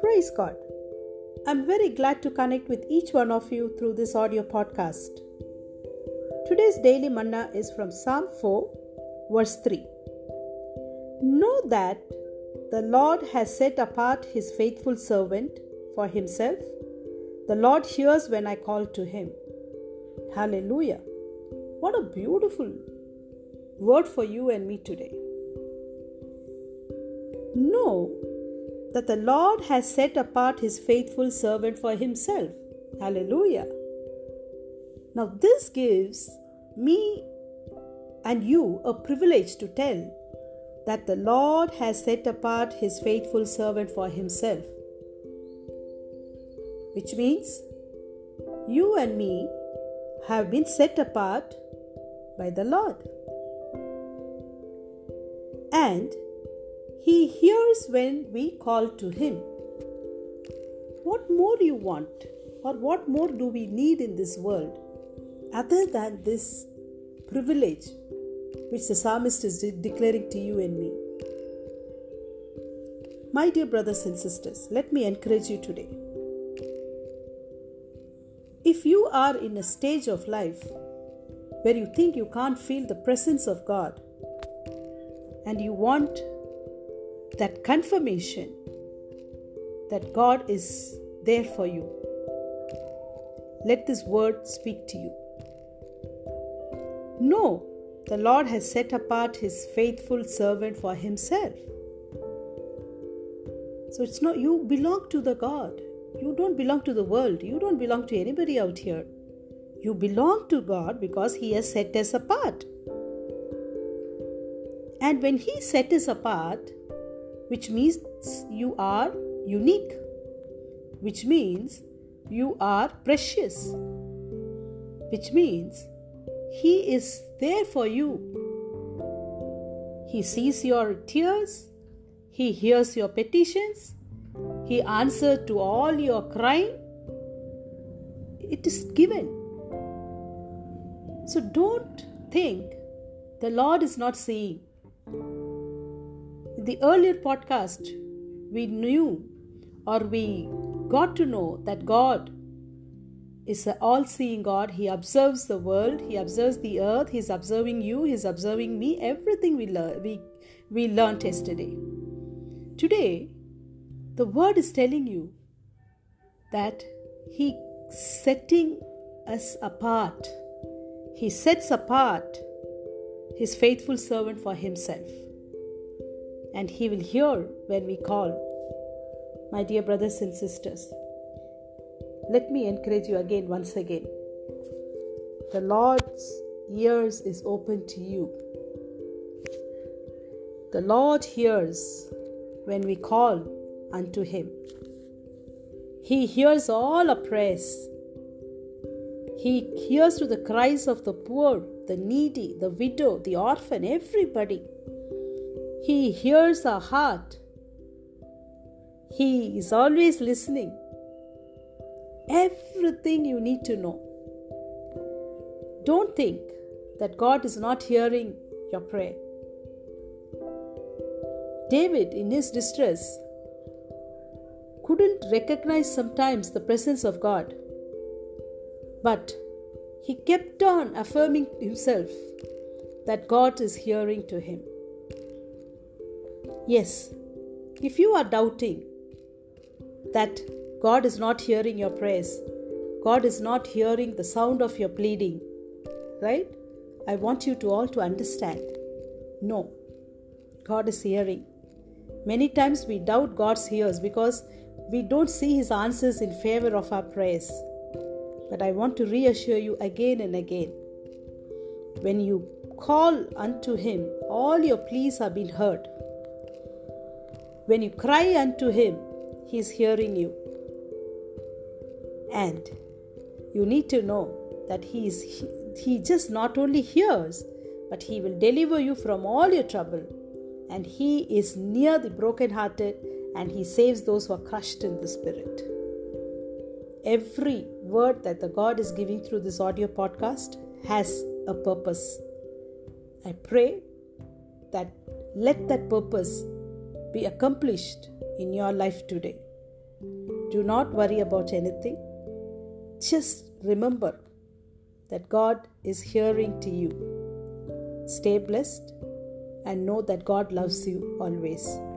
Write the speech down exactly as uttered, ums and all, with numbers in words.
Praise God! I'm very glad to connect with each one of you through this audio podcast. Today's daily manna is from Psalm four, verse three. Know that the Lord has set apart His faithful servant for Himself. The Lord hears when I call to Him. Hallelujah! What a beautiful word for you and me today. Know that the Lord has set apart His faithful servant for Himself. Hallelujah. Now this gives me and you a privilege to tell that the Lord has set apart His faithful servant for Himself. Which means you and me have been set apart by the Lord. And He hears when we call to Him. What more you want, or what more do we need in this world other than this privilege which the psalmist is de- declaring to you and me? My dear brothers and sisters, let me encourage you today. If you are in a stage of life where you think you can't feel the presence of God, and you want that confirmation that God is there for you, let this word speak to you. Know, the Lord has set apart His faithful servant for Himself. So it's not, you belong to the God. You don't belong to the world. You don't belong to anybody out here. You belong to God because He has set us apart. And when He set us apart, which means you are unique, which means you are precious, which means He is there for you. He sees your tears, He hears your petitions, He answers to all your crying. It is given. So don't think the Lord is not seeing. In the earlier podcast, we knew or we got to know that God is an all-seeing God. He observes the world. He observes the earth. He's observing you. He's observing me. Everything we, lear- we, we learnt yesterday. Today, the word is telling you that He's setting us apart. He sets apart His faithful servant for Himself. And He will hear when we call. My dear brothers and sisters, let me encourage you again, once again. The Lord's ears is open to you. The Lord hears when we call unto Him. He hears all our prayers. He hears to the cries of the poor, the needy, the widow, the orphan, everybody. He hears our heart. He is always listening. Everything you need to know. Don't think that God is not hearing your prayer. David, in his distress, couldn't recognize sometimes the presence of God. But he kept on affirming himself that God is hearing to him. Yes, if you are doubting that God is not hearing your prayers, God is not hearing the sound of your pleading, right? I want you to all to understand. No, God is hearing. Many times we doubt God's ears because we don't see His answers in favor of our prayers. But I want to reassure you again and again. When you call unto Him, all your pleas have been heard. When you cry unto Him, He is hearing you. And you need to know that He is he, he just not only hears, but He will deliver you from all your trouble. And He is near the brokenhearted, and He saves those who are crushed in the spirit. Every word that the God is giving through this audio podcast has a purpose. I pray that Let that purpose be accomplished in your life today. Do not worry about anything. Just remember that God is hearing to you. Stay blessed and know that God loves you always.